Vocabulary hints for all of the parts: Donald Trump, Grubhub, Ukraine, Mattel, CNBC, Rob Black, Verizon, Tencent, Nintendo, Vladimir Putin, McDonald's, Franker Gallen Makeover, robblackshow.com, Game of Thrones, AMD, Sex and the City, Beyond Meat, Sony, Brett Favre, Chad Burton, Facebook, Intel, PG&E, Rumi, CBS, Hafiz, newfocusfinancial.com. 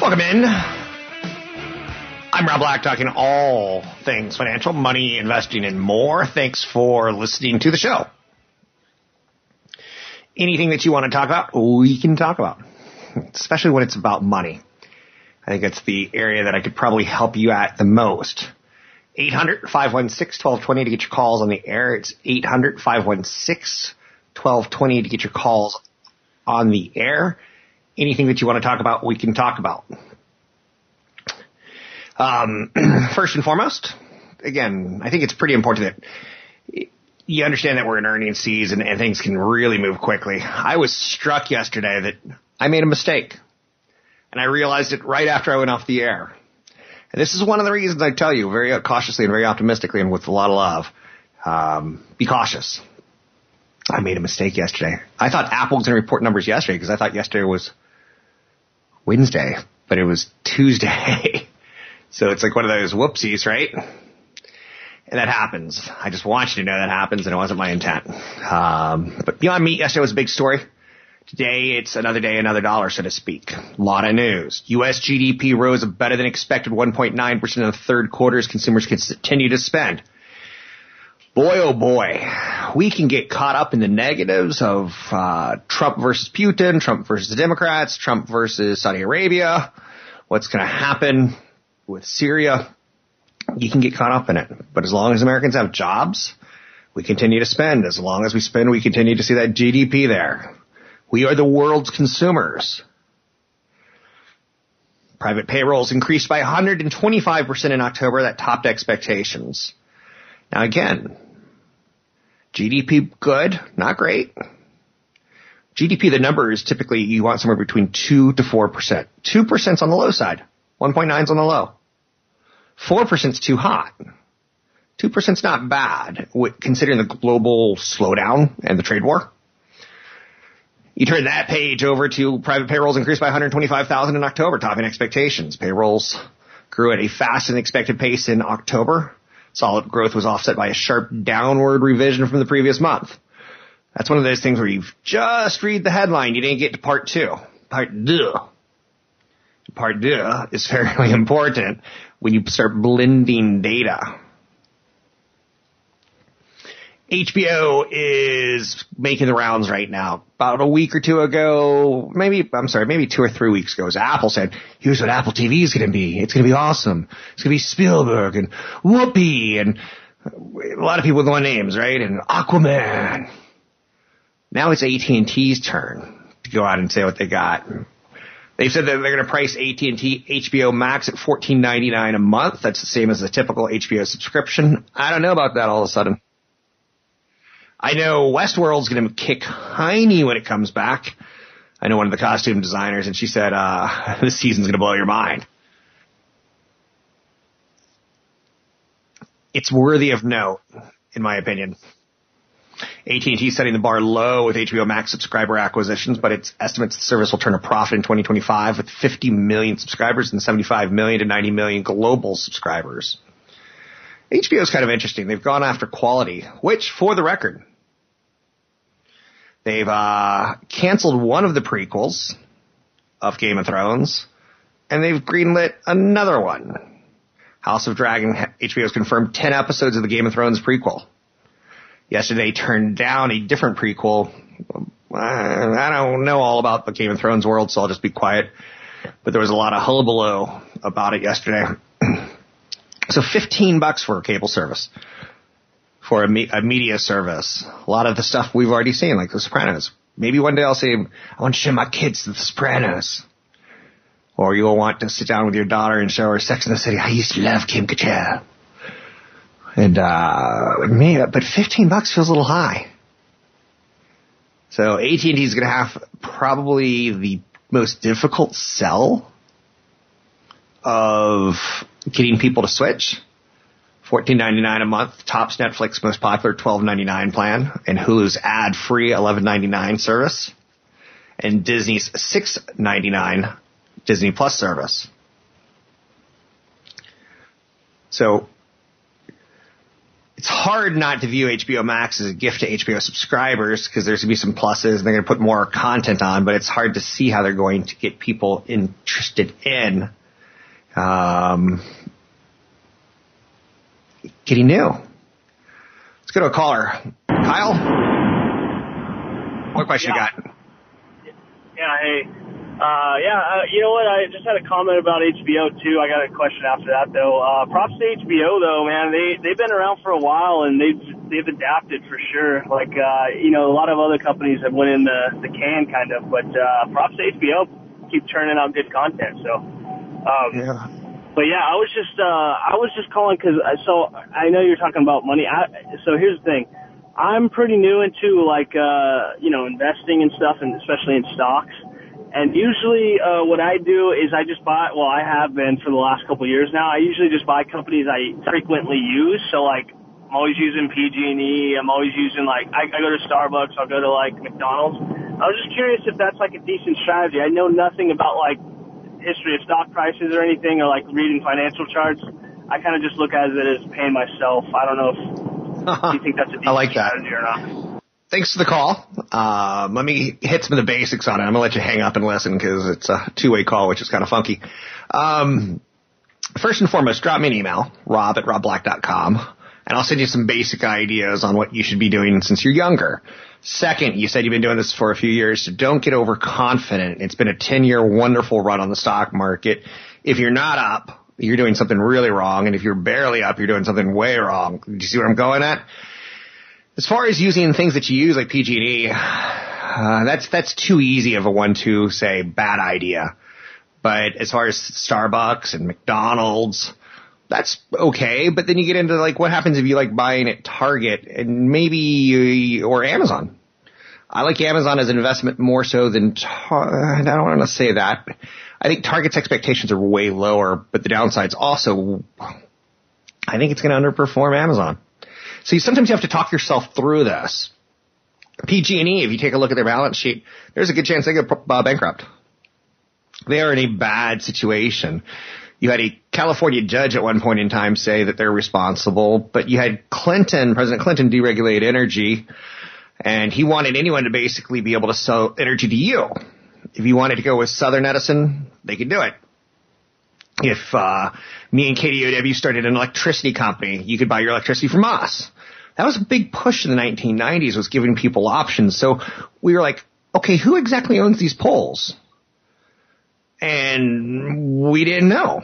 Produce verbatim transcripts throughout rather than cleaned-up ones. Welcome in. I'm Rob Black, talking all things financial, money, investing, and more. Thanks for listening to the show. Anything that you want to talk about, we can talk about, especially when it's about money. I think that's the area that I could probably help you at the most. eight hundred, five one six, one two two zero to get your calls on the air. It's eight hundred, five one six, one two two zero to get your calls on the air. Anything that you want to talk about, we can talk about. Um, first and foremost, again, I think it's pretty important that you understand that we're in earnings season and things can really move quickly. I was struck yesterday that I made a mistake, and I realized it right after I went off the air. And this is one of the reasons I tell you very cautiously and very optimistically and with a lot of love, um, be cautious. I made a mistake yesterday. I thought Apple was going to report numbers yesterday because I thought yesterday was Wednesday, but it was Tuesday. So it's like one of those whoopsies, right? And that happens. I just want you to know that happens, and it wasn't my intent. Um, but Beyond Meat yesterday was a big story. Today, it's another day, another dollar, so to speak. A lot of news. U S G D P rose better than expected, one point nine percent in the third quarter as consumers continue to spend. Boy, oh boy, we can get caught up in the negatives of uh Trump versus Putin, Trump versus the Democrats, Trump versus Saudi Arabia, what's going to happen with Syria. You can get caught up in it. But as long as Americans have jobs, we continue to spend. As long as we spend, we continue to see that G D P there. We are the world's consumers. Private payrolls increased by one hundred twenty-five percent in October. That topped expectations. Now, again, G D P good, not great. G D P, the number is typically you want somewhere between two to four percent. two percent's on the low side. one point nine's on the low. four percent's too hot. two percent's not bad, considering the global slowdown and the trade war. You turn that page over to private payrolls increased by one hundred twenty-five thousand in October, topping expectations. Payrolls grew at a faster than expected pace in October. Solid growth was offset by a sharp downward revision from the previous month. That's one of those things where you've just read the headline. You didn't get to part two. Part deux. Part deux is fairly important when you start blending data. H B O is making the rounds right now. About a week or two ago, maybe, I'm sorry, maybe two or three weeks ago, Apple said, here's what Apple T V is going to be. It's going to be awesome. It's going to be Spielberg and Whoopi and a lot of people with no names, right? And Aquaman. Now it's A T and T's turn to go out and say what they got. They've said that they're going to price A T and T H B O Max at fourteen ninety-nine a month. That's the same as the typical H B O subscription. I don't know about that all of a sudden. I know Westworld's going to kick hiney when it comes back. I know one of the costume designers, and she said, uh, this season's going to blow your mind. It's worthy of note in my opinion. A T and T setting the bar low with H B O Max subscriber acquisitions, but its estimates the service will turn a profit in twenty twenty-five with fifty million subscribers and seventy-five million to ninety million global subscribers. H B O is kind of interesting. They've gone after quality, which, for the record, they've uh, canceled one of the prequels of Game of Thrones, and they've greenlit another one. House of Dragon, H B O's confirmed ten episodes of the Game of Thrones prequel. Yesterday turned down a different prequel. I don't know all about the Game of Thrones world, so I'll just be quiet. But there was a lot of hullabaloo about it yesterday. So fifteen bucks for a cable service, for a, me- a media service. A lot of the stuff we've already seen, like The Sopranos. Maybe one day I'll say, I want to show my kids The Sopranos. Or you'll want to sit down with your daughter and show her Sex and the City. I used to love Kim Cattrall. And, uh, maybe, but fifteen bucks feels a little high. So A T and T is going to have probably the most difficult sell of getting people to switch. fourteen ninety-nine a month, tops Netflix most popular twelve ninety-nine plan, and Hulu's ad-free eleven ninety-nine service, and Disney's six ninety-nine Disney Plus service. So it's hard not to view H B O Max as a gift to H B O subscribers because there's going to be some pluses and they're going to put more content on, but it's hard to see how they're going to get people interested in um, getting new. Let's go to a caller. Kyle? What question yeah. you got? Yeah, hey. Uh, yeah, uh, you know what? I just had a comment about H B O too. I got a question after that though. Uh, props to H B O though, man. They they've been around for a while and they've they've adapted for sure. Like uh, you know, a lot of other companies have went in the, the can kind of, but uh, props to H B O. Keep turning out good content. So, um, yeah. But yeah, I was just uh, I was just calling because so I know you're talking about money. I, so here's the thing. I'm pretty new into like uh, you know investing and stuff, and especially in stocks. And usually uh, what I do is I just buy, well, I have been for the last couple of years now, I usually just buy companies I frequently use. So, like, I'm always using P G and E. I'm always using, like, I, I go to Starbucks. I'll go to, like, McDonald's. I was just curious if that's, like, a decent strategy. I know nothing about, like, history of stock prices or anything or, like, reading financial charts. I kind of just look at it as paying myself. I don't know if uh-huh. you think that's a decent I like that. strategy or not. Thanks for the call. Um, let me hit some of the basics on it. I'm going to let you hang up and listen because it's a two-way call, which is kind of funky. Um, first and foremost, drop me an email, rob at rob black dot com, and I'll send you some basic ideas on what you should be doing since you're younger. Second, you said you've been doing this for a few years, so don't get overconfident. It's been a ten-year wonderful run on the stock market. If you're not up, you're doing something really wrong, and if you're barely up, you're doing something way wrong. Do you see what I'm going at? As far as using things that you use like P G and E, uh, that's that's too easy of a one to say bad idea. But as far as Starbucks and McDonald's, that's okay. But then you get into like what happens if you like buying at Target and maybe you, or Amazon. I like Amazon as an investment more so than Tar- I don't want to say that. But I think Target's expectations are way lower, but the downside's also I think it's going to underperform Amazon. So sometimes you have to talk yourself through this. P G and E, if you take a look at their balance sheet, there's a good chance they get uh, bankrupt. They are in a bad situation. You had a California judge at one point in time say that they're responsible, but you had Clinton, President Clinton, deregulate energy, and he wanted anyone to basically be able to sell energy to you. If you wanted to go with Southern Edison, they could do it. If uh me and K D O W started an electricity company, you could buy your electricity from us. That was a big push in the nineteen nineties, was giving people options. So we were like, okay, who exactly owns these poles? And we didn't know.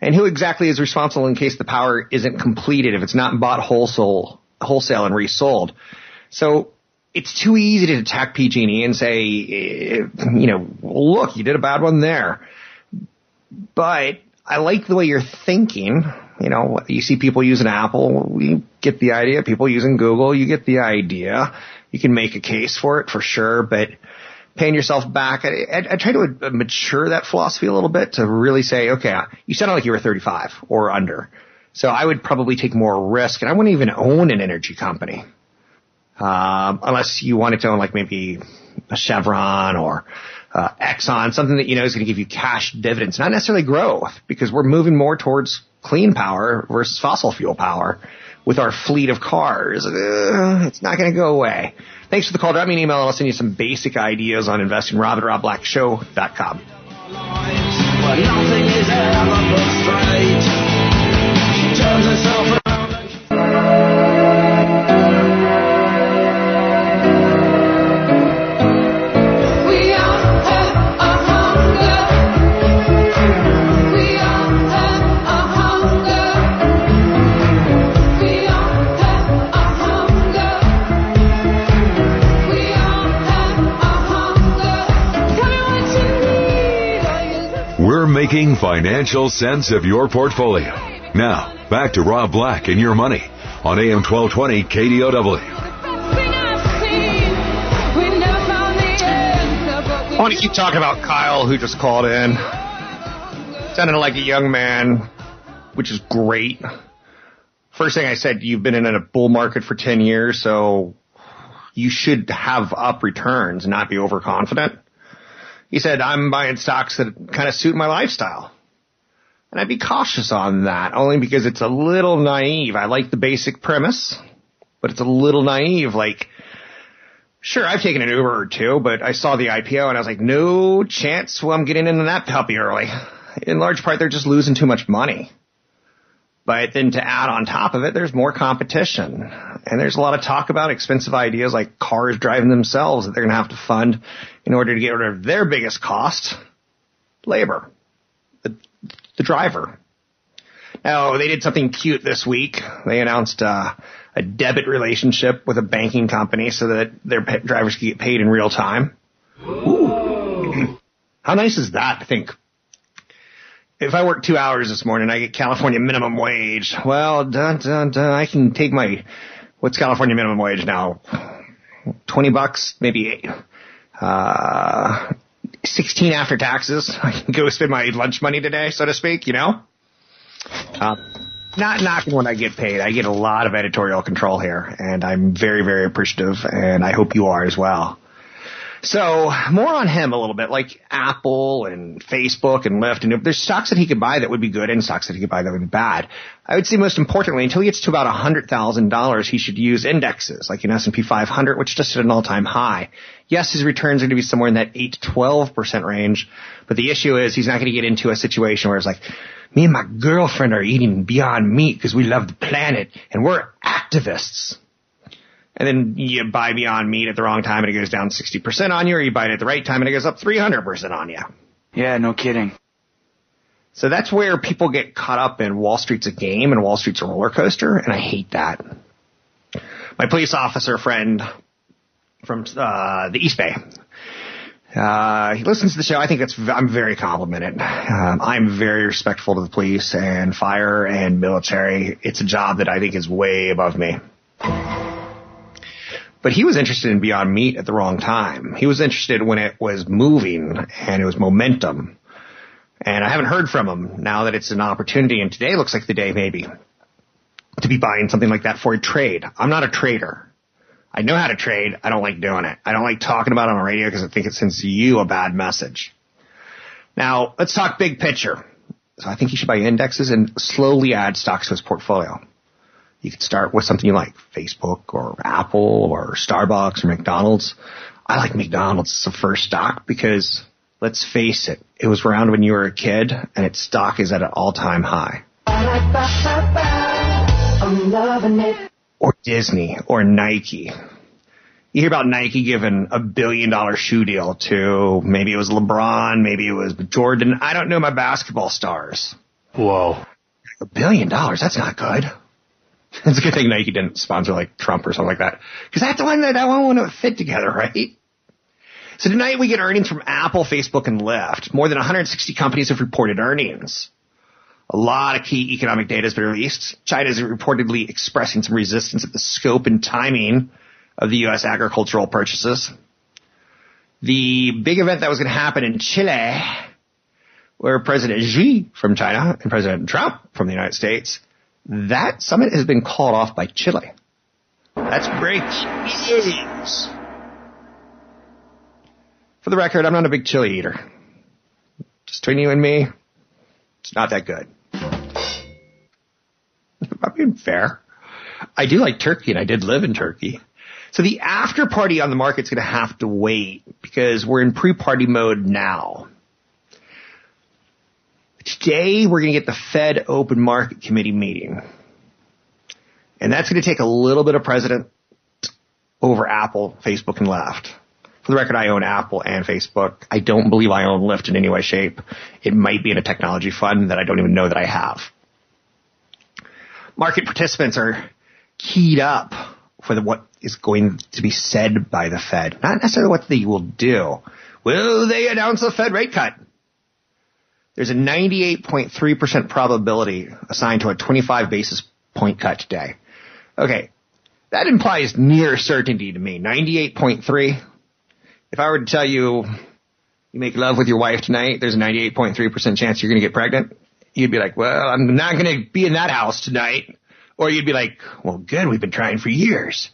And who exactly is responsible in case the power isn't completed, if it's not bought wholesale, wholesale and resold? So it's too easy to attack P G and E and say, you know, look, you did a bad one there. But I like the way you're thinking. You know, you see people using Apple, you get the idea. People using Google, you get the idea. You can make a case for it for sure, but paying yourself back. I, I, I try to mature that philosophy a little bit to really say, okay, you sounded like you were thirty-five or under. So I would probably take more risk, and I wouldn't even own an energy company, um, unless you wanted to own like maybe a Chevron or uh, Exxon, something that you know is going to give you cash dividends, not necessarily growth, because we're moving more towards clean power versus fossil fuel power with our fleet of cars. Uh, it's not going to go away. Thanks for the call. Drop me an email, and I'll send you some basic ideas on investing. Rob at rob black show dot com. Well, nothing is ever but straight. We're making financial sense of your portfolio. Now, back to Rob Black and Your Money on A M twelve twenty K D O W. I want to keep talking about Kyle, who just called in. Sounded like a young man, which is great. First thing I said, you've been in a bull market for ten years, so you should have up returns, not be overconfident. He said, I'm buying stocks that kind of suit my lifestyle. And I'd be cautious on that, only because it's a little naive. I like the basic premise, but it's a little naive. Like, sure, I've taken an Uber or two, but I saw the I P O and I was like, no chance well, I'm getting into that puppy early. In large part, they're just losing too much money. But then to add on top of it, there's more competition. And there's a lot of talk about expensive ideas like cars driving themselves that they're going to have to fund in order to get rid of their biggest cost, labor. The The driver. Now, they did something cute this week. They announced uh, a debit relationship with a banking company so that their drivers could get paid in real time. Ooh. How nice is that? I think if I work two hours this morning, I get California minimum wage. Well, dun, dun, dun, I can take my, what's California minimum wage now? twenty bucks, maybe eight. Uh, sixteen after taxes. I can go spend my lunch money today, so to speak, you know? Uh, not knocking when I get paid. I get a lot of editorial control here, and I'm very, very appreciative, and I hope you are as well. So more on him a little bit, like Apple and Facebook and Lyft. And there's stocks that he could buy that would be good and stocks that he could buy that would be bad. I would say most importantly, until he gets to about one hundred thousand dollars, he should use indexes like an S and P five hundred, which just hit an all-time high. Yes, his returns are going to be somewhere in that eight to twelve percent range. But the issue is he's not going to get into a situation where it's like, me and my girlfriend are eating Beyond Meat because we love the planet and we're activists. And then you buy Beyond Meat at the wrong time and it goes down sixty percent on you, or you buy it at the right time and it goes up three hundred percent on you. Yeah, no kidding. So that's where people get caught up in Wall Street's a game and Wall Street's a roller coaster, and I hate that. My police officer friend from uh, the East Bay, uh, he listens to the show. I think that's I'm very complimented. Um, I'm very respectful to the police and fire and military. It's a job that I think is way above me. But he was interested in Beyond Meat at the wrong time. He was interested when it was moving and it was momentum. And I haven't heard from him now that it's an opportunity. And today looks like the day maybe to be buying something like that for a trade. I'm not a trader. I know how to trade. I don't like doing it. I don't like talking about it on the radio because I think it sends you a bad message. Now, let's talk big picture. So I think he should buy indexes and slowly add stocks to his portfolio. You could start with something you like, Facebook or Apple or Starbucks or McDonald's. I like McDonald's as the first stock because, let's face it, it was around when you were a kid, and its stock is at an all-time high. I'm loving it. Or Disney or Nike. You hear about Nike giving a billion-dollar shoe deal to maybe it was LeBron, maybe it was Jordan. I don't know my basketball stars. Whoa. A billion dollars, that's not good. It's a good thing Nike didn't sponsor like Trump or something like that, because that's the one that I want to fit together, right? So tonight we get earnings from Apple, Facebook, and Lyft. More than one hundred sixty companies have reported earnings. A lot of key economic data has been released. China is reportedly expressing some resistance at the scope and timing of the U S agricultural purchases. The big event that was going to happen in Chile, where President Xi from China and President Trump from the United States That summit has been called off by Chile. That's breaking news. For the record, I'm not a big chili eater. Just between you and me, it's not that good. I'm being fair. I do like Turkey, and I did live in Turkey. So the after party on the market's going to have to wait because we're in pre-party mode now. Today, we're going to get the Fed Open Market Committee meeting. And that's going to take a little bit of precedent over Apple, Facebook, and Lyft. For the record, I own Apple and Facebook. I don't believe I own Lyft in any way, shape. It might be in a technology fund that I don't even know that I have. Market participants are keyed up for the, what is going to be said by the Fed. Not necessarily what they will do. Will they announce a Fed rate cut? There's a ninety-eight point three percent probability assigned to a twenty-five basis point cut today. Okay, that implies near certainty to me. ninety-eight point three. If I were to tell you you make love with your wife tonight, there's a ninety-eight point three percent chance you're going to get pregnant, you'd be like, well, I'm not going to be in that house tonight. Or you'd be like, well, good, we've been trying for years.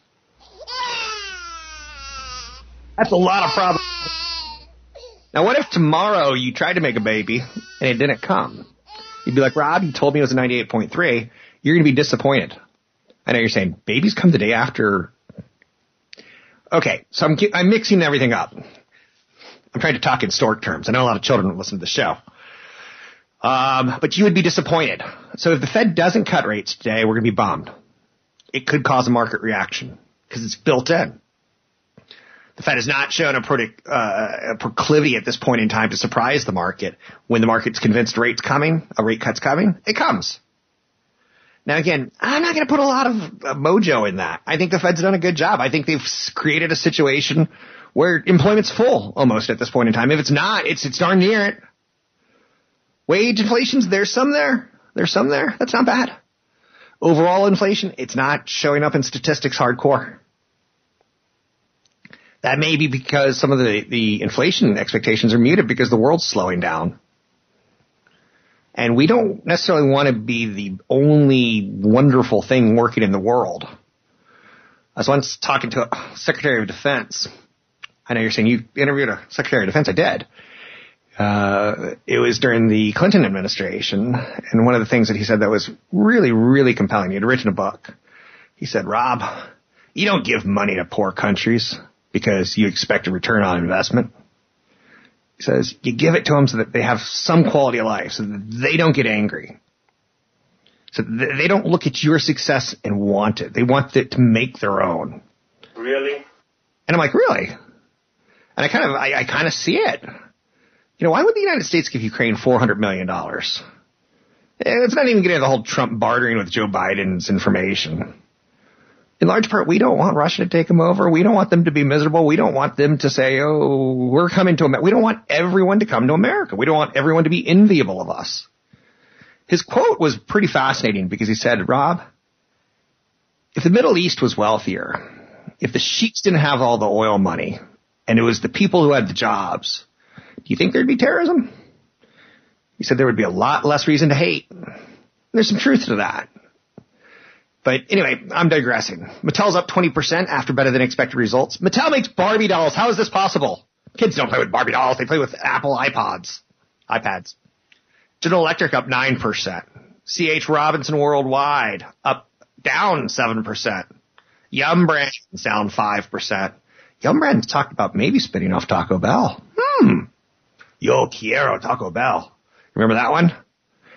That's a lot of problems. Now, what if tomorrow you tried to make a baby and it didn't come? You'd be like, Rob, you told me it was a ninety-eight point three. You're going to be disappointed. I know you're saying babies come the day after. Okay, so I'm, I'm mixing everything up. I'm trying to talk in stork terms. I know a lot of children listen to the show. Um, but you would be disappointed. So if the Fed doesn't cut rates today, we're going to be bombed. It could cause a market reaction because it's built in. The Fed has not shown a, predict, uh, a proclivity at this point in time to surprise the market. When the market's convinced rate's coming, a rate cut's coming, it comes. Now, again, I'm not going to put a lot of mojo in that. I think the Fed's done a good job. I think they've created a situation where employment's full almost at this point in time. If it's not, it's it's darn near it. Wage inflation's there's some there. There's some there. That's not bad. Overall inflation, it's not showing up in statistics hardcore. That may be because some of the, the inflation expectations are muted because the world's slowing down. And we don't necessarily want to be the only wonderful thing working in the world. I was once talking to a Secretary of Defense. I know you're saying you interviewed a Secretary of Defense. I did. Uh, it was during the Clinton administration. And one of the things that he said that was really, really compelling. He had written a book. He said, Rob, you don't give money to poor countries because you expect a return on investment. He says, you give it to them so that they have some quality of life, so that they don't get angry. So that they don't look at your success and want it. They want it to make their own. Really? And I'm like, really? And I kind of, I, I kind of see it. You know, why would the United States give Ukraine four hundred million dollars? It's not even getting into the whole Trump bartering with Joe Biden's information. In large part, we don't want Russia to take them over. We don't want them to be miserable. We don't want them to say, oh, we're coming to America. We don't want everyone to come to America. We don't want everyone to be enviable of us. His quote was pretty fascinating because he said, Rob, if the Middle East was wealthier, if the sheiks didn't have all the oil money and it was the people who had the jobs, do you think there'd be terrorism? He said there would be a lot less reason to hate. And there's some truth to that. But anyway, I'm digressing. Mattel's up twenty percent after better than expected results. Mattel makes Barbie dolls. How is this possible? Kids don't play with Barbie dolls. They play with Apple iPods. iPads. General Electric up nine percent. C H Robinson Worldwide up down seven percent. Yum Brands down five percent. Yum Brands talked about maybe spinning off Taco Bell. Hmm. Yo quiero Taco Bell. Remember that one?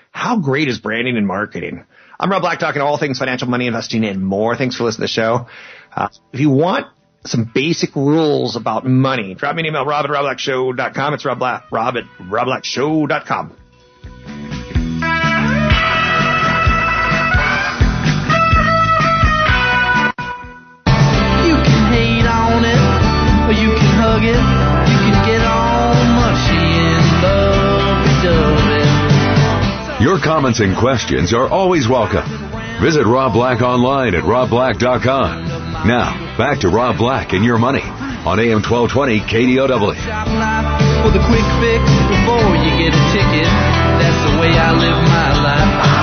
How great is branding and marketing? I'm Rob Black, talking all things financial, money, investing, and more. Thanks for listening to the show. Uh, if you want some basic rules about money, drop me an email, rob at rob black show dot com. It's Rob Black, rob at rob black show dot com. You can hate on it, or you can hug it. You can get all mushy and lovey-dovey. Your comments and questions are always welcome. Visit Rob Black online at rob black dot com. Now, back to Rob Black and Your Money on A M twelve twenty K D O W. For the quick fix before you get a ticket, that's the way I live my life.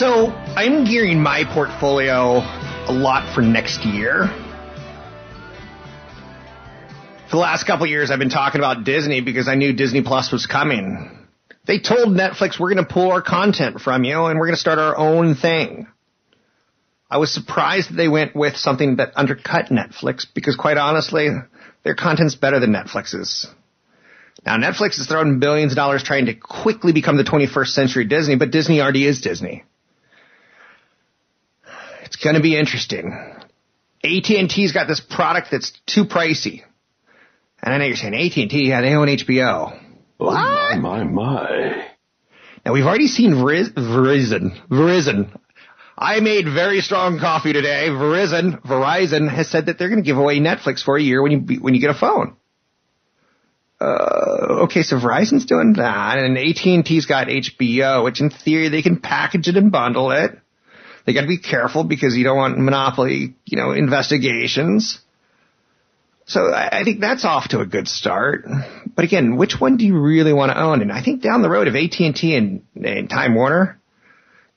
So I'm gearing my portfolio a lot for next year. For the last couple of years, I've been talking about Disney because I knew Disney Plus was coming. They told Netflix, we're going to pull our content from you and we're going to start our own thing. I was surprised that they went with something that undercut Netflix because, quite honestly, their content's better than Netflix's. Now, Netflix is throwing billions of dollars trying to quickly become the twenty-first century Disney, but Disney already is Disney. It's going to be interesting. A T and T's got this product that's too pricey. And I know you're saying, A T and T, yeah, they own H B O. Oh, what? my, my, my. Now, we've already seen Veriz- Verizon. Verizon. I made very strong coffee today. Verizon Verizon has said that they're going to give away Netflix for a year when you when you get a phone. Uh, okay, so Verizon's doing that, and A T and T's got H B O, which in theory they can package it and bundle it. They got to be careful because you don't want monopoly, you know, investigations. So I think that's off to a good start. But again, which one do you really want to own? And I think down the road, if A T and T and, and Time Warner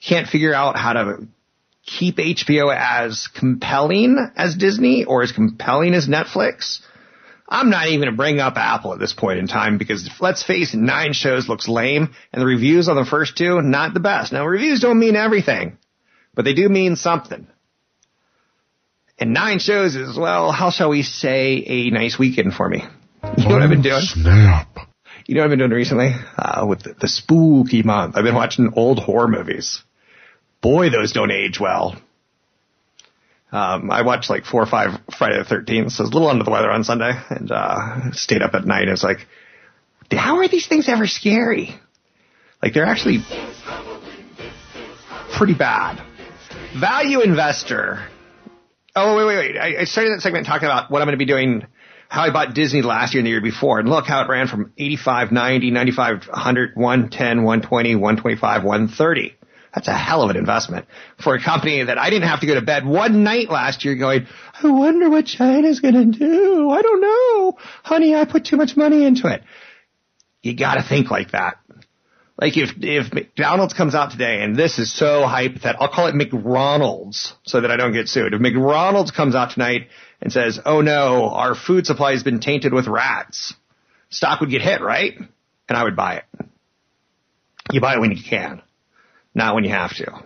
can't figure out how to keep H B O as compelling as Disney or as compelling as Netflix, I'm not even going to bring up Apple at this point in time because, let's face it, nine shows looks lame, and the reviews on the first two, not the best. Now, reviews don't mean everything, but they do mean something. And nine shows is, well, how shall we say, a nice weekend for me. You know oh, what I've been doing? Snap. You know what I've been doing recently? Uh, with the, the spooky month, I've been watching old horror movies. Boy, those don't age well. Um, I watched like four or five Friday the thirteenth, so I was a little under the weather on Sunday, and uh stayed up at night. I was like, how are these things ever scary? Like, they're actually pretty bad. Value investor. Oh, wait, wait, wait. I, I started that segment talking about what I'm going to be doing, how I bought Disney last year and the year before. And look how it ran from eighty-five, ninety, ninety-five, one hundred, one ten, one twenty, one twenty-five, one thirty. That's a hell of an investment for a company that I didn't have to go to bed one night last year going, I wonder what China's going to do. I don't know. Honey, I put too much money into it. You got to think like that. Like, if if McDonald's comes out today, and this is so hype that I'll call it McRonald's so that I don't get sued. If McRonald's comes out tonight and says, oh, no, our food supply has been tainted with rats, stock would get hit, right? And I would buy it. You buy it when you can, not when you have to.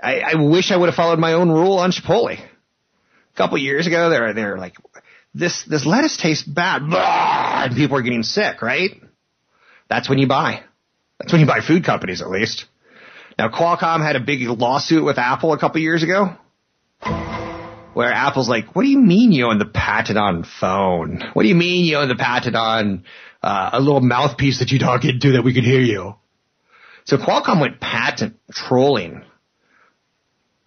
I, I wish I would have followed my own rule on Chipotle. A couple years ago, they were, they were like, this, this lettuce tastes bad, blah, and people are getting sick, right? That's when you buy. That's when you buy food companies, at least. Now, Qualcomm had a big lawsuit with Apple a couple years ago where Apple's like, what do you mean you own the patent on phone? What do you mean you own the patent on uh, a little mouthpiece that you talk into that we can hear you? So Qualcomm went patent trolling.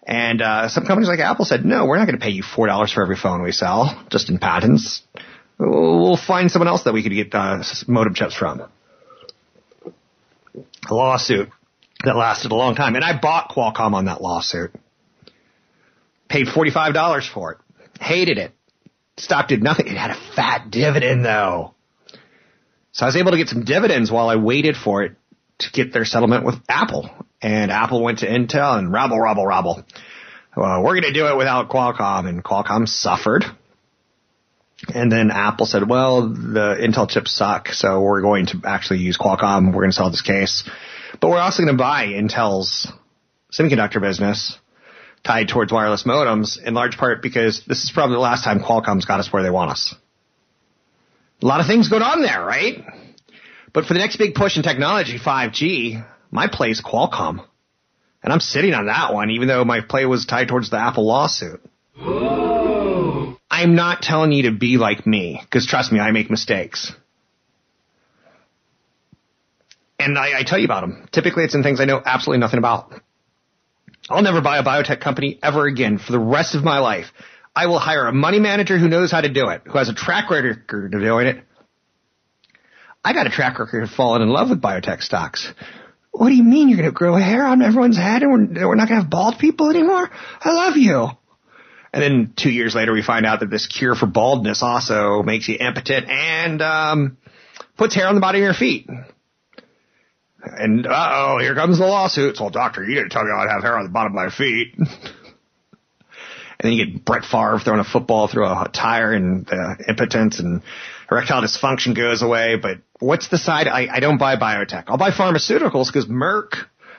And uh some companies like Apple said, no, we're not going to pay you four dollars for every phone we sell, just in patents. We'll find someone else that we could get uh, modem chips from. A lawsuit that lasted a long time. And I bought Qualcomm on that lawsuit. Paid forty-five dollars for it. Hated it. Stock did nothing. It had a fat dividend, though. So I was able to get some dividends while I waited for it to get their settlement with Apple. And Apple went to Intel and rabble, rabble, rabble. Well, we're going to do it without Qualcomm. And Qualcomm suffered. And then Apple said, well, the Intel chips suck, so we're going to actually use Qualcomm. We're going to sell this case. But we're also going to buy Intel's semiconductor business tied towards wireless modems, in large part because this is probably the last time Qualcomm's got us where they want us. A lot of things going on there, right? But for the next big push in technology, five G, my play is Qualcomm. And I'm sitting on that one, even though my play was tied towards the Apple lawsuit. I'm not telling you to be like me, because trust me, I make mistakes. And I, I tell you about them. Typically, it's in things I know absolutely nothing about. I'll never buy a biotech company ever again for the rest of my life. I will hire a money manager who knows how to do it, who has a track record of doing it. I got a track record of falling in love with biotech stocks. What do you mean you're going to grow hair on everyone's head and we're, we're not going to have bald people anymore? I love you. And then two years later, we find out that this cure for baldness also makes you impotent and um puts hair on the bottom of your feet. And uh-oh, here comes the lawsuit. So, doctor, you didn't tell me I'd have hair on the bottom of my feet. And then you get Brett Favre throwing a football through a tire, and uh, impotence and erectile dysfunction goes away. But what's the side? I, I don't buy biotech. I'll buy pharmaceuticals because Merck,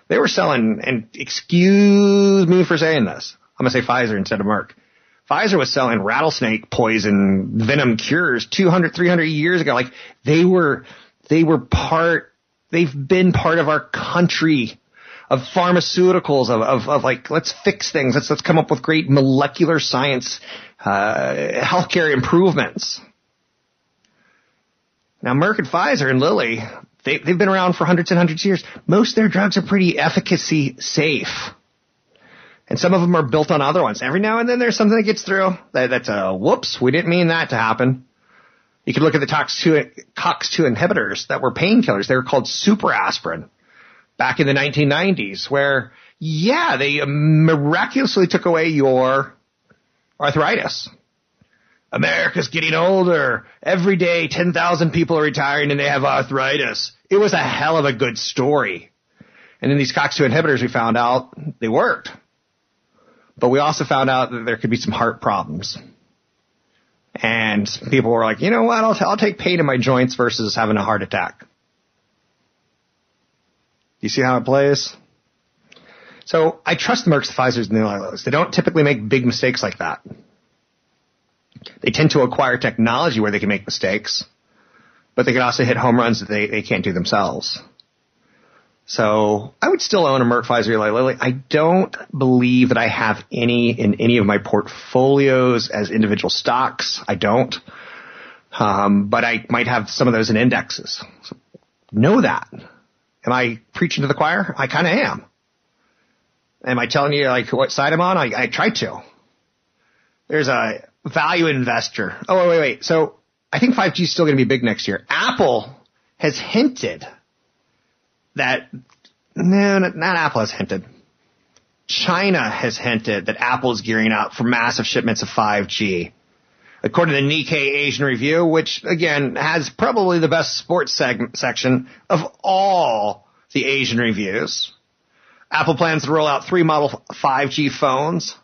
they were selling, and excuse me for saying this, I'm going to say Pfizer instead of Merck. Pfizer was selling rattlesnake poison venom cures two hundred, three hundred years ago. Like they were, they were part, they've been part of our country. Of pharmaceuticals, of, of, of like, let's fix things. Let's, let's come up with great molecular science, uh, healthcare improvements. Now, Merck and Pfizer and Lilly, they, they've been around for hundreds and hundreds of years. Most of their drugs are pretty efficacy safe. And some of them are built on other ones. Every now and then there's something that gets through that, that's a whoops, we didn't mean that to happen. You can look at the C O X two inhibitors that were painkillers. They were called super aspirin. Back in the nineteen nineties, where, yeah, they miraculously took away your arthritis. America's getting older. Every day, ten thousand people are retiring and they have arthritis. It was a hell of a good story. And then these C O X two inhibitors, we found out they worked. But we also found out that there could be some heart problems. And people were like, you know what, I'll, t- I'll take pain in my joints versus having a heart attack. You see how it plays? So I trust Merck's, the Pfizer's, and the Lilly's. They don't typically make big mistakes like that. They tend to acquire technology where they can make mistakes, but they can also hit home runs that they, they can't do themselves. So I would still own a Merck, Pfizer, Eli Lilly. I don't believe that I have any in any of my portfolios as individual stocks. I don't. Um, but I might have some of those in indexes. So know that. Am I preaching to the choir? I kind of am. Am I telling you like what side I'm on? I, I try to. There's a value investor. Oh, wait, wait, wait. So I think five G is still going to be big next year. Apple has hinted that – no, not, not Apple has hinted. China has hinted that Apple is gearing up for massive shipments of five G. According to the Nikkei Asian Review, which, again, has probably the best sports segment section of all the Asian reviews, Apple plans to roll out three model five G phones.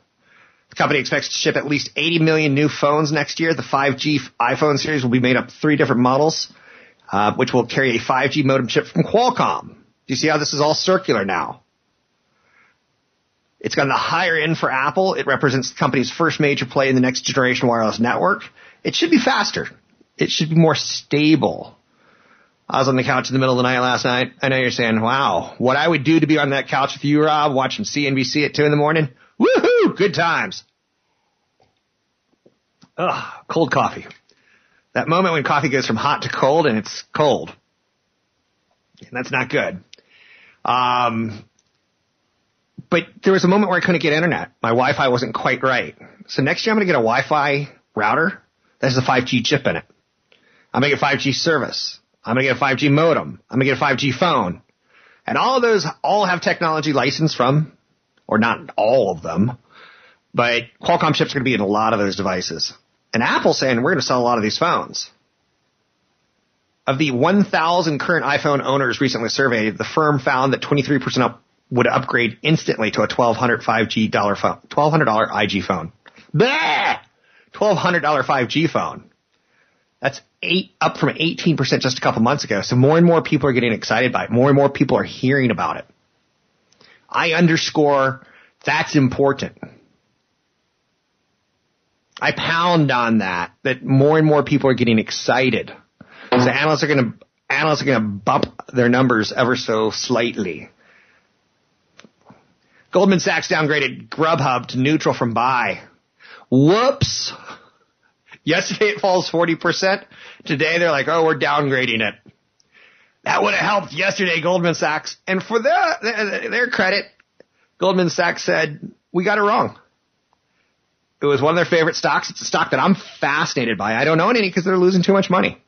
The company expects to ship at least eighty million new phones next year. The five G iPhone series will be made up of three different models, uh, which will carry a five G modem chip from Qualcomm. Do you see how this is all circular now? It's on the higher end for Apple. It represents the company's first major play in the next generation wireless network. It should be faster. It should be more stable. I was on the couch in the middle of the night last night. I know you're saying, wow, what I would do to be on that couch with you, Rob, watching C N B C at two in the morning. Woohoo! Good times. Ugh, cold coffee. That moment when coffee goes from hot to cold and it's cold. And that's not good. Um... But there was a moment where I couldn't get internet. My Wi-Fi wasn't quite right. So next year I'm going to get a Wi-Fi router that has a five G chip in it. I'm going to get a five G service. I'm going to get a five G modem. I'm going to get a five G phone. And all of those all have technology license from, or not all of them, but Qualcomm chips are going to be in a lot of those devices. And Apple's saying we're going to sell a lot of these phones. Of the one thousand current iPhone owners recently surveyed, the firm found that twenty-three percent up would upgrade instantly to a twelve hundred dollars five G dollar phone, twelve hundred dollars I G phone. Bleh! twelve hundred dollars five G phone. That's eight up from eighteen percent just a couple months ago. So more and more people are getting excited by it. More and more people are hearing about it. I underscore that's important. I pound on that, that more and more people are getting excited. So analysts are going to, analysts are going to bump their numbers ever so slightly. Goldman Sachs downgraded Grubhub to neutral from buy. Whoops. Yesterday it falls forty percent. Today they're like, oh, we're downgrading it. That would have helped yesterday, Goldman Sachs. And for their, their credit, Goldman Sachs said, we got it wrong. It was one of their favorite stocks. It's a stock that I'm fascinated by. I don't own any because they're losing too much money.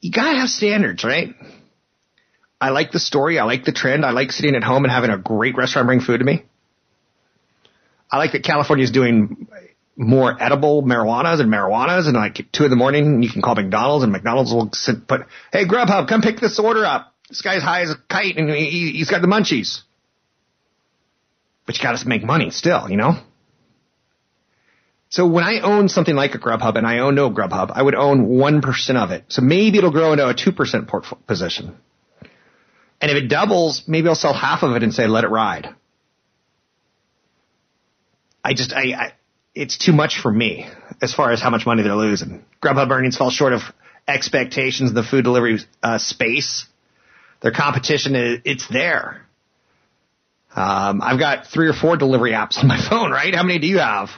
You got to have standards, right? I like the story. I like the trend. I like sitting at home and having a great restaurant bring food to me. I like that California is doing more edible marijuanas and marijuanas. And like at two in the morning, you can call McDonald's and McDonald's will sit, put, hey, Grubhub, come pick this order up. This guy's high as a kite, and he, he's got the munchies. But you got to make money still, you know? So when I own something like a Grubhub, and I own no Grubhub, I would own one percent of it. So maybe it'll grow into a two percent port position. And if it doubles, maybe I'll sell half of it and say, let it ride. I just, I, I it's too much for me as far as how much money they're losing. Grubhub earnings fell short of expectations in the food delivery uh, space. Their competition, it's there. Um, I've got three or four delivery apps on my phone, right? How many do you have?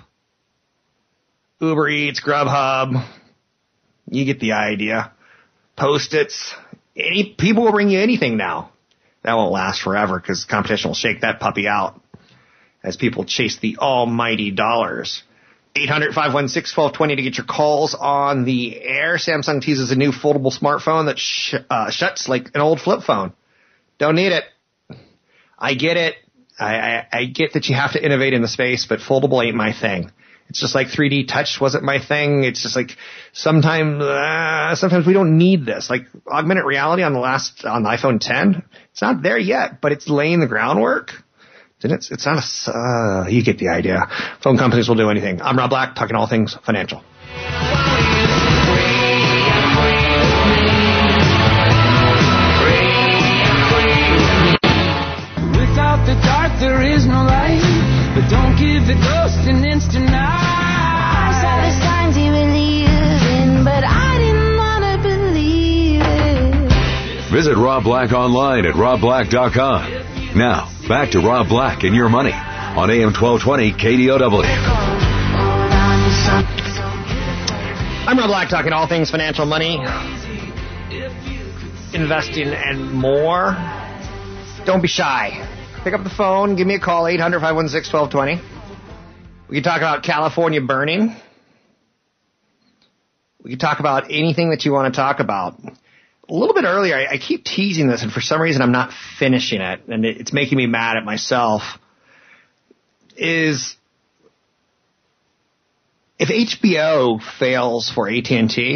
Uber Eats, Grubhub. You get the idea. Post-its. Any, people will bring you anything now. That won't last forever because competition will shake that puppy out as people chase the almighty dollars. eight hundred, five one six, one two two zero to get your calls on the air. Samsung teases a new foldable smartphone that sh- uh, shuts like an old flip phone. Don't need it. I get it. I, I, I get that you have to innovate in the space, but foldable ain't my thing. It's just like three D touch wasn't my thing. It's just like sometimes uh, sometimes we don't need this. Like augmented reality on the last on the iPhone ten, it's not there yet, but it's laying the groundwork. And it's it's not a uh, you get the idea. Phone companies will do anything. I'm Rob Black, talking all things financial. Without the dark, there is no light. But don't give the ghost an instant eye. I saw the signs you were leaving, but I didn't want to believe it. Visit Rob Black online at rob black dot com. Now, back to Rob Black and Your Money on A M twelve twenty K D O W. I'm Rob Black, talking all things financial, money, investing, and more. Don't be shy. Pick up the phone. Give me a call, eight hundred, five one six, one two two zero. We can talk about California burning. We can talk about anything that you want to talk about. A little bit earlier, I, I keep teasing this, and for some reason I'm not finishing it, and it, it's making me mad at myself, is if H B O fails for A T and T,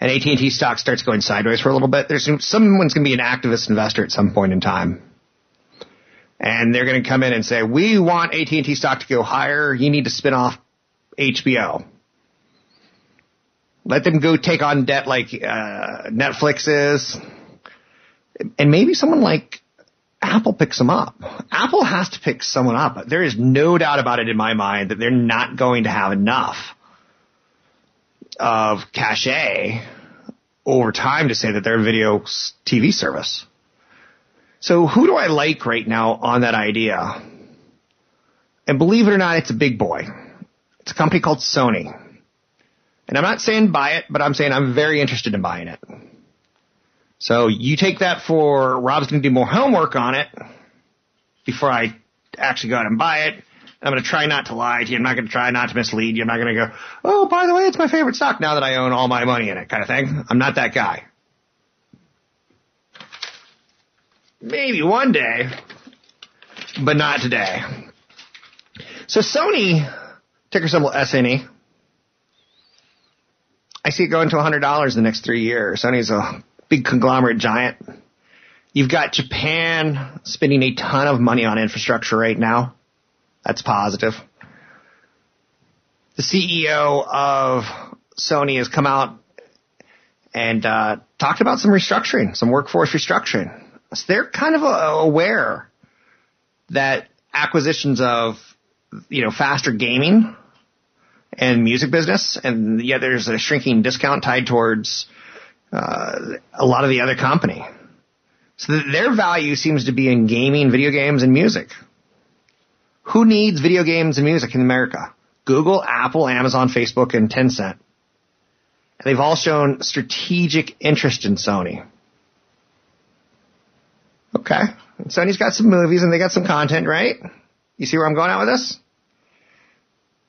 and A T and T stock starts going sideways for a little bit, there's someone's going to be an activist investor at some point in time. And they're going to come in and say, we want A T and T stock to go higher. You need to spin off H B O. Let them go take on debt like uh, Netflix is. And maybe someone like Apple picks them up. Apple has to pick someone up. There is no doubt about it in my mind that they're not going to have enough of cachet over time to say that they're a video T V service. So who do I like right now on that idea? And believe it or not, it's a big boy. It's a company called Sony. And I'm not saying buy it, but I'm saying I'm very interested in buying it. So you take that for Rob's going to do more homework on it before I actually go out and buy it. I'm going to try not to lie to you. I'm not going to try not to mislead you. I'm not going to go, oh, by the way, it's my favorite stock now that I own all my money in it kind of thing. I'm not that guy. Maybe one day, but not today. So Sony, ticker symbol S N E. I see it going to one hundred dollars in the next three years. Sony's a big conglomerate giant. You've got Japan spending a ton of money on infrastructure right now. That's positive. The C E O of Sony has come out and uh, talked about some restructuring, some workforce restructuring. So they're kind of aware that acquisitions of, you know, faster gaming and music business, and yet there's a shrinking discount tied towards uh, a lot of the other company. So their value seems to be in gaming, video games, and music. Who needs video games and music in America? Google, Apple, Amazon, Facebook, and Tencent. And they've all shown strategic interest in Sony. Okay. And Sony's got some movies and they got some content, right? You see where I'm going out with this?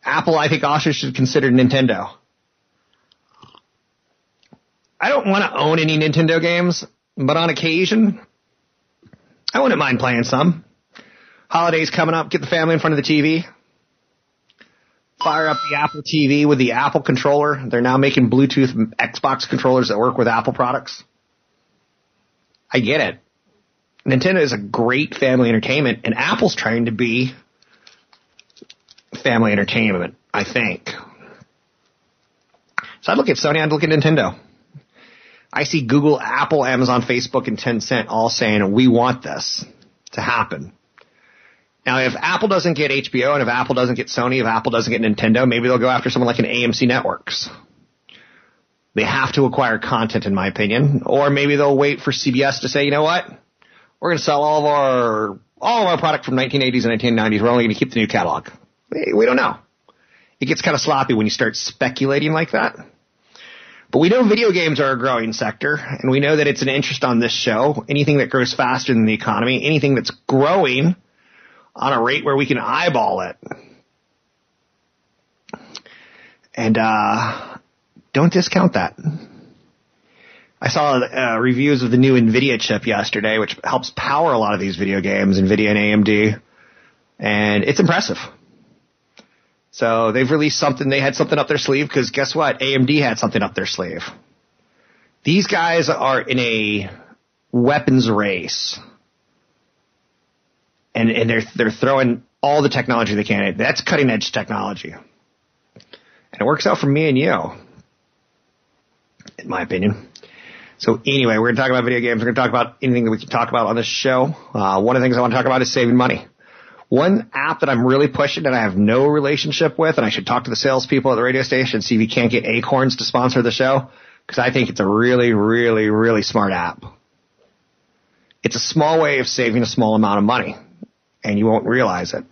Apple, I think, also should consider Nintendo. I don't want to own any Nintendo games, but on occasion, I wouldn't mind playing some. Holidays coming up, get the family in front of the T V. Fire up the Apple T V with the Apple controller. They're now making Bluetooth Xbox controllers that work with Apple products. I get it. Nintendo is a great family entertainment, and Apple's trying to be family entertainment, I think. So I'd look at Sony, I'd look at Nintendo. I see Google, Apple, Amazon, Facebook, and Tencent all saying, we want this to happen. Now, if Apple doesn't get H B O, and if Apple doesn't get Sony, if Apple doesn't get Nintendo, maybe they'll go after someone like an A M C Networks. They have to acquire content, in my opinion. Or maybe they'll wait for C B S to say, you know what? We're going to sell all of our all of our product from nineteen eighties and nineteen nineties. We're only going to keep the new catalog. We don't know. It gets kind of sloppy when you start speculating like that. But we know video games are a growing sector, and we know that it's an interest on this show. Anything that grows faster than the economy, anything that's growing on a rate where we can eyeball it. And uh, don't discount that. I saw uh, reviews of the new NVIDIA chip yesterday, which helps power a lot of these video games, NVIDIA and A M D, and it's impressive. So they've released something. They had something up their sleeve because guess what? A M D had something up their sleeve. These guys are in a weapons race. And, and they're they're throwing all the technology they can at. That's cutting edge technology. And it works out for me and you, in my opinion. So anyway, we're going to talk about video games. We're going to talk about anything that we can talk about on this show. Uh, one of the things I want to talk about is saving money. One app that I'm really pushing and I have no relationship with, and I should talk to the salespeople at the radio station, see if you can't get Acorns to sponsor the show, because I think it's a really, really, really smart app. It's a small way of saving a small amount of money. And you won't realize it.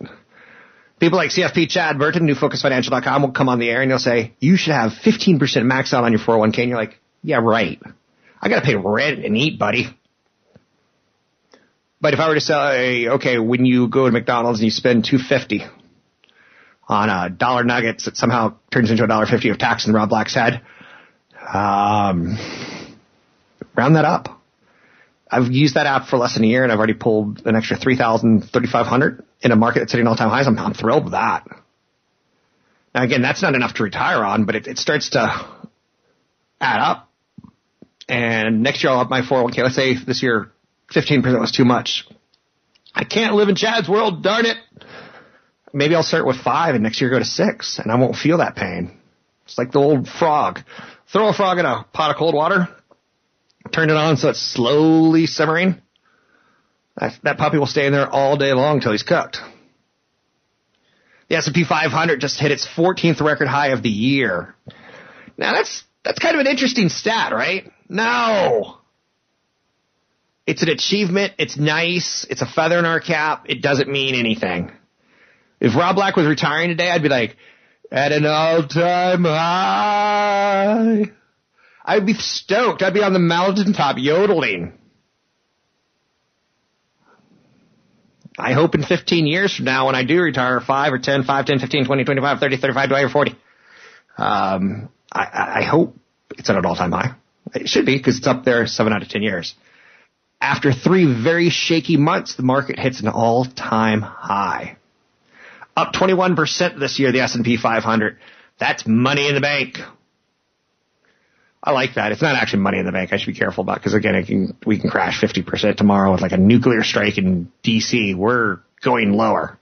People like C F P Chad Burton, new focus financial dot com, will come on the air and they'll say, you should have fifteen percent max out on your four oh one k. And you're like, yeah, right. I got to pay rent and eat, buddy. But if I were to say, okay, when you go to McDonald's and you spend two dollars and fifty cents on a dollar nuggets that somehow turns into a dollar fifty of tax in Rob Black's head, um, round that up. I've used that app for less than a year, and I've already pulled an extra three thousand, thirty-five hundred in a market that's hitting all-time highs. I'm, I'm thrilled with that. Now, again, that's not enough to retire on, but it, it starts to add up. And next year, I'll up my four oh one k. Let's say this year, fifteen percent was too much. I can't live in Chad's world, darn it. Maybe I'll start with five, and next year go to six, and I won't feel that pain. It's like the old frog. Throw a frog in a pot of cold water. Turn it on so it's slowly simmering. That, that puppy will stay in there all day long until he's cooked. The S and P five hundred just hit its fourteenth record high of the year. Now, that's that's kind of an interesting stat, right? No. It's an achievement. It's nice. It's a feather in our cap. It doesn't mean anything. If Rob Black was retiring today, I'd be like, at an all-time high. I'd be stoked. I'd be on the mountaintop yodeling. I hope in fifteen years from now when I do retire, five or ten, five, ten, fifteen, twenty, twenty-five, thirty, thirty-five, twenty, or forty, um, I, I hope it's at an all-time high. It should be because it's up there seven out of ten years. After three very shaky months, the market hits an all-time high. Up twenty-one percent this year, the S and P five hundred. That's money in the bank. I like that. It's not actually money in the bank. I should be careful about because, again, it can, we can crash fifty percent tomorrow with like a nuclear strike in D C. We're going lower.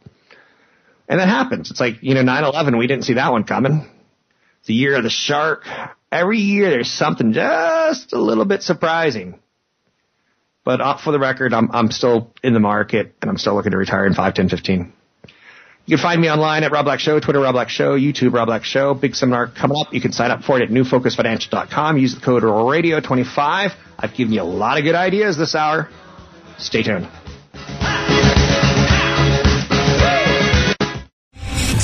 And that happens. It's like, you know, nine eleven. We didn't see that one coming. It's the year of the shark. Every year there's something just a little bit surprising. But up for the record, I'm, I'm still in the market, and I'm still looking to retire in five, ten, fifteen. You can find me online at Rob Black Show, Twitter Rob Black Show, YouTube Rob Black Show. Big seminar coming up. You can sign up for it at new focus financial dot com. Use the code radio twenty-five. I've given you a lot of good ideas this hour. Stay tuned.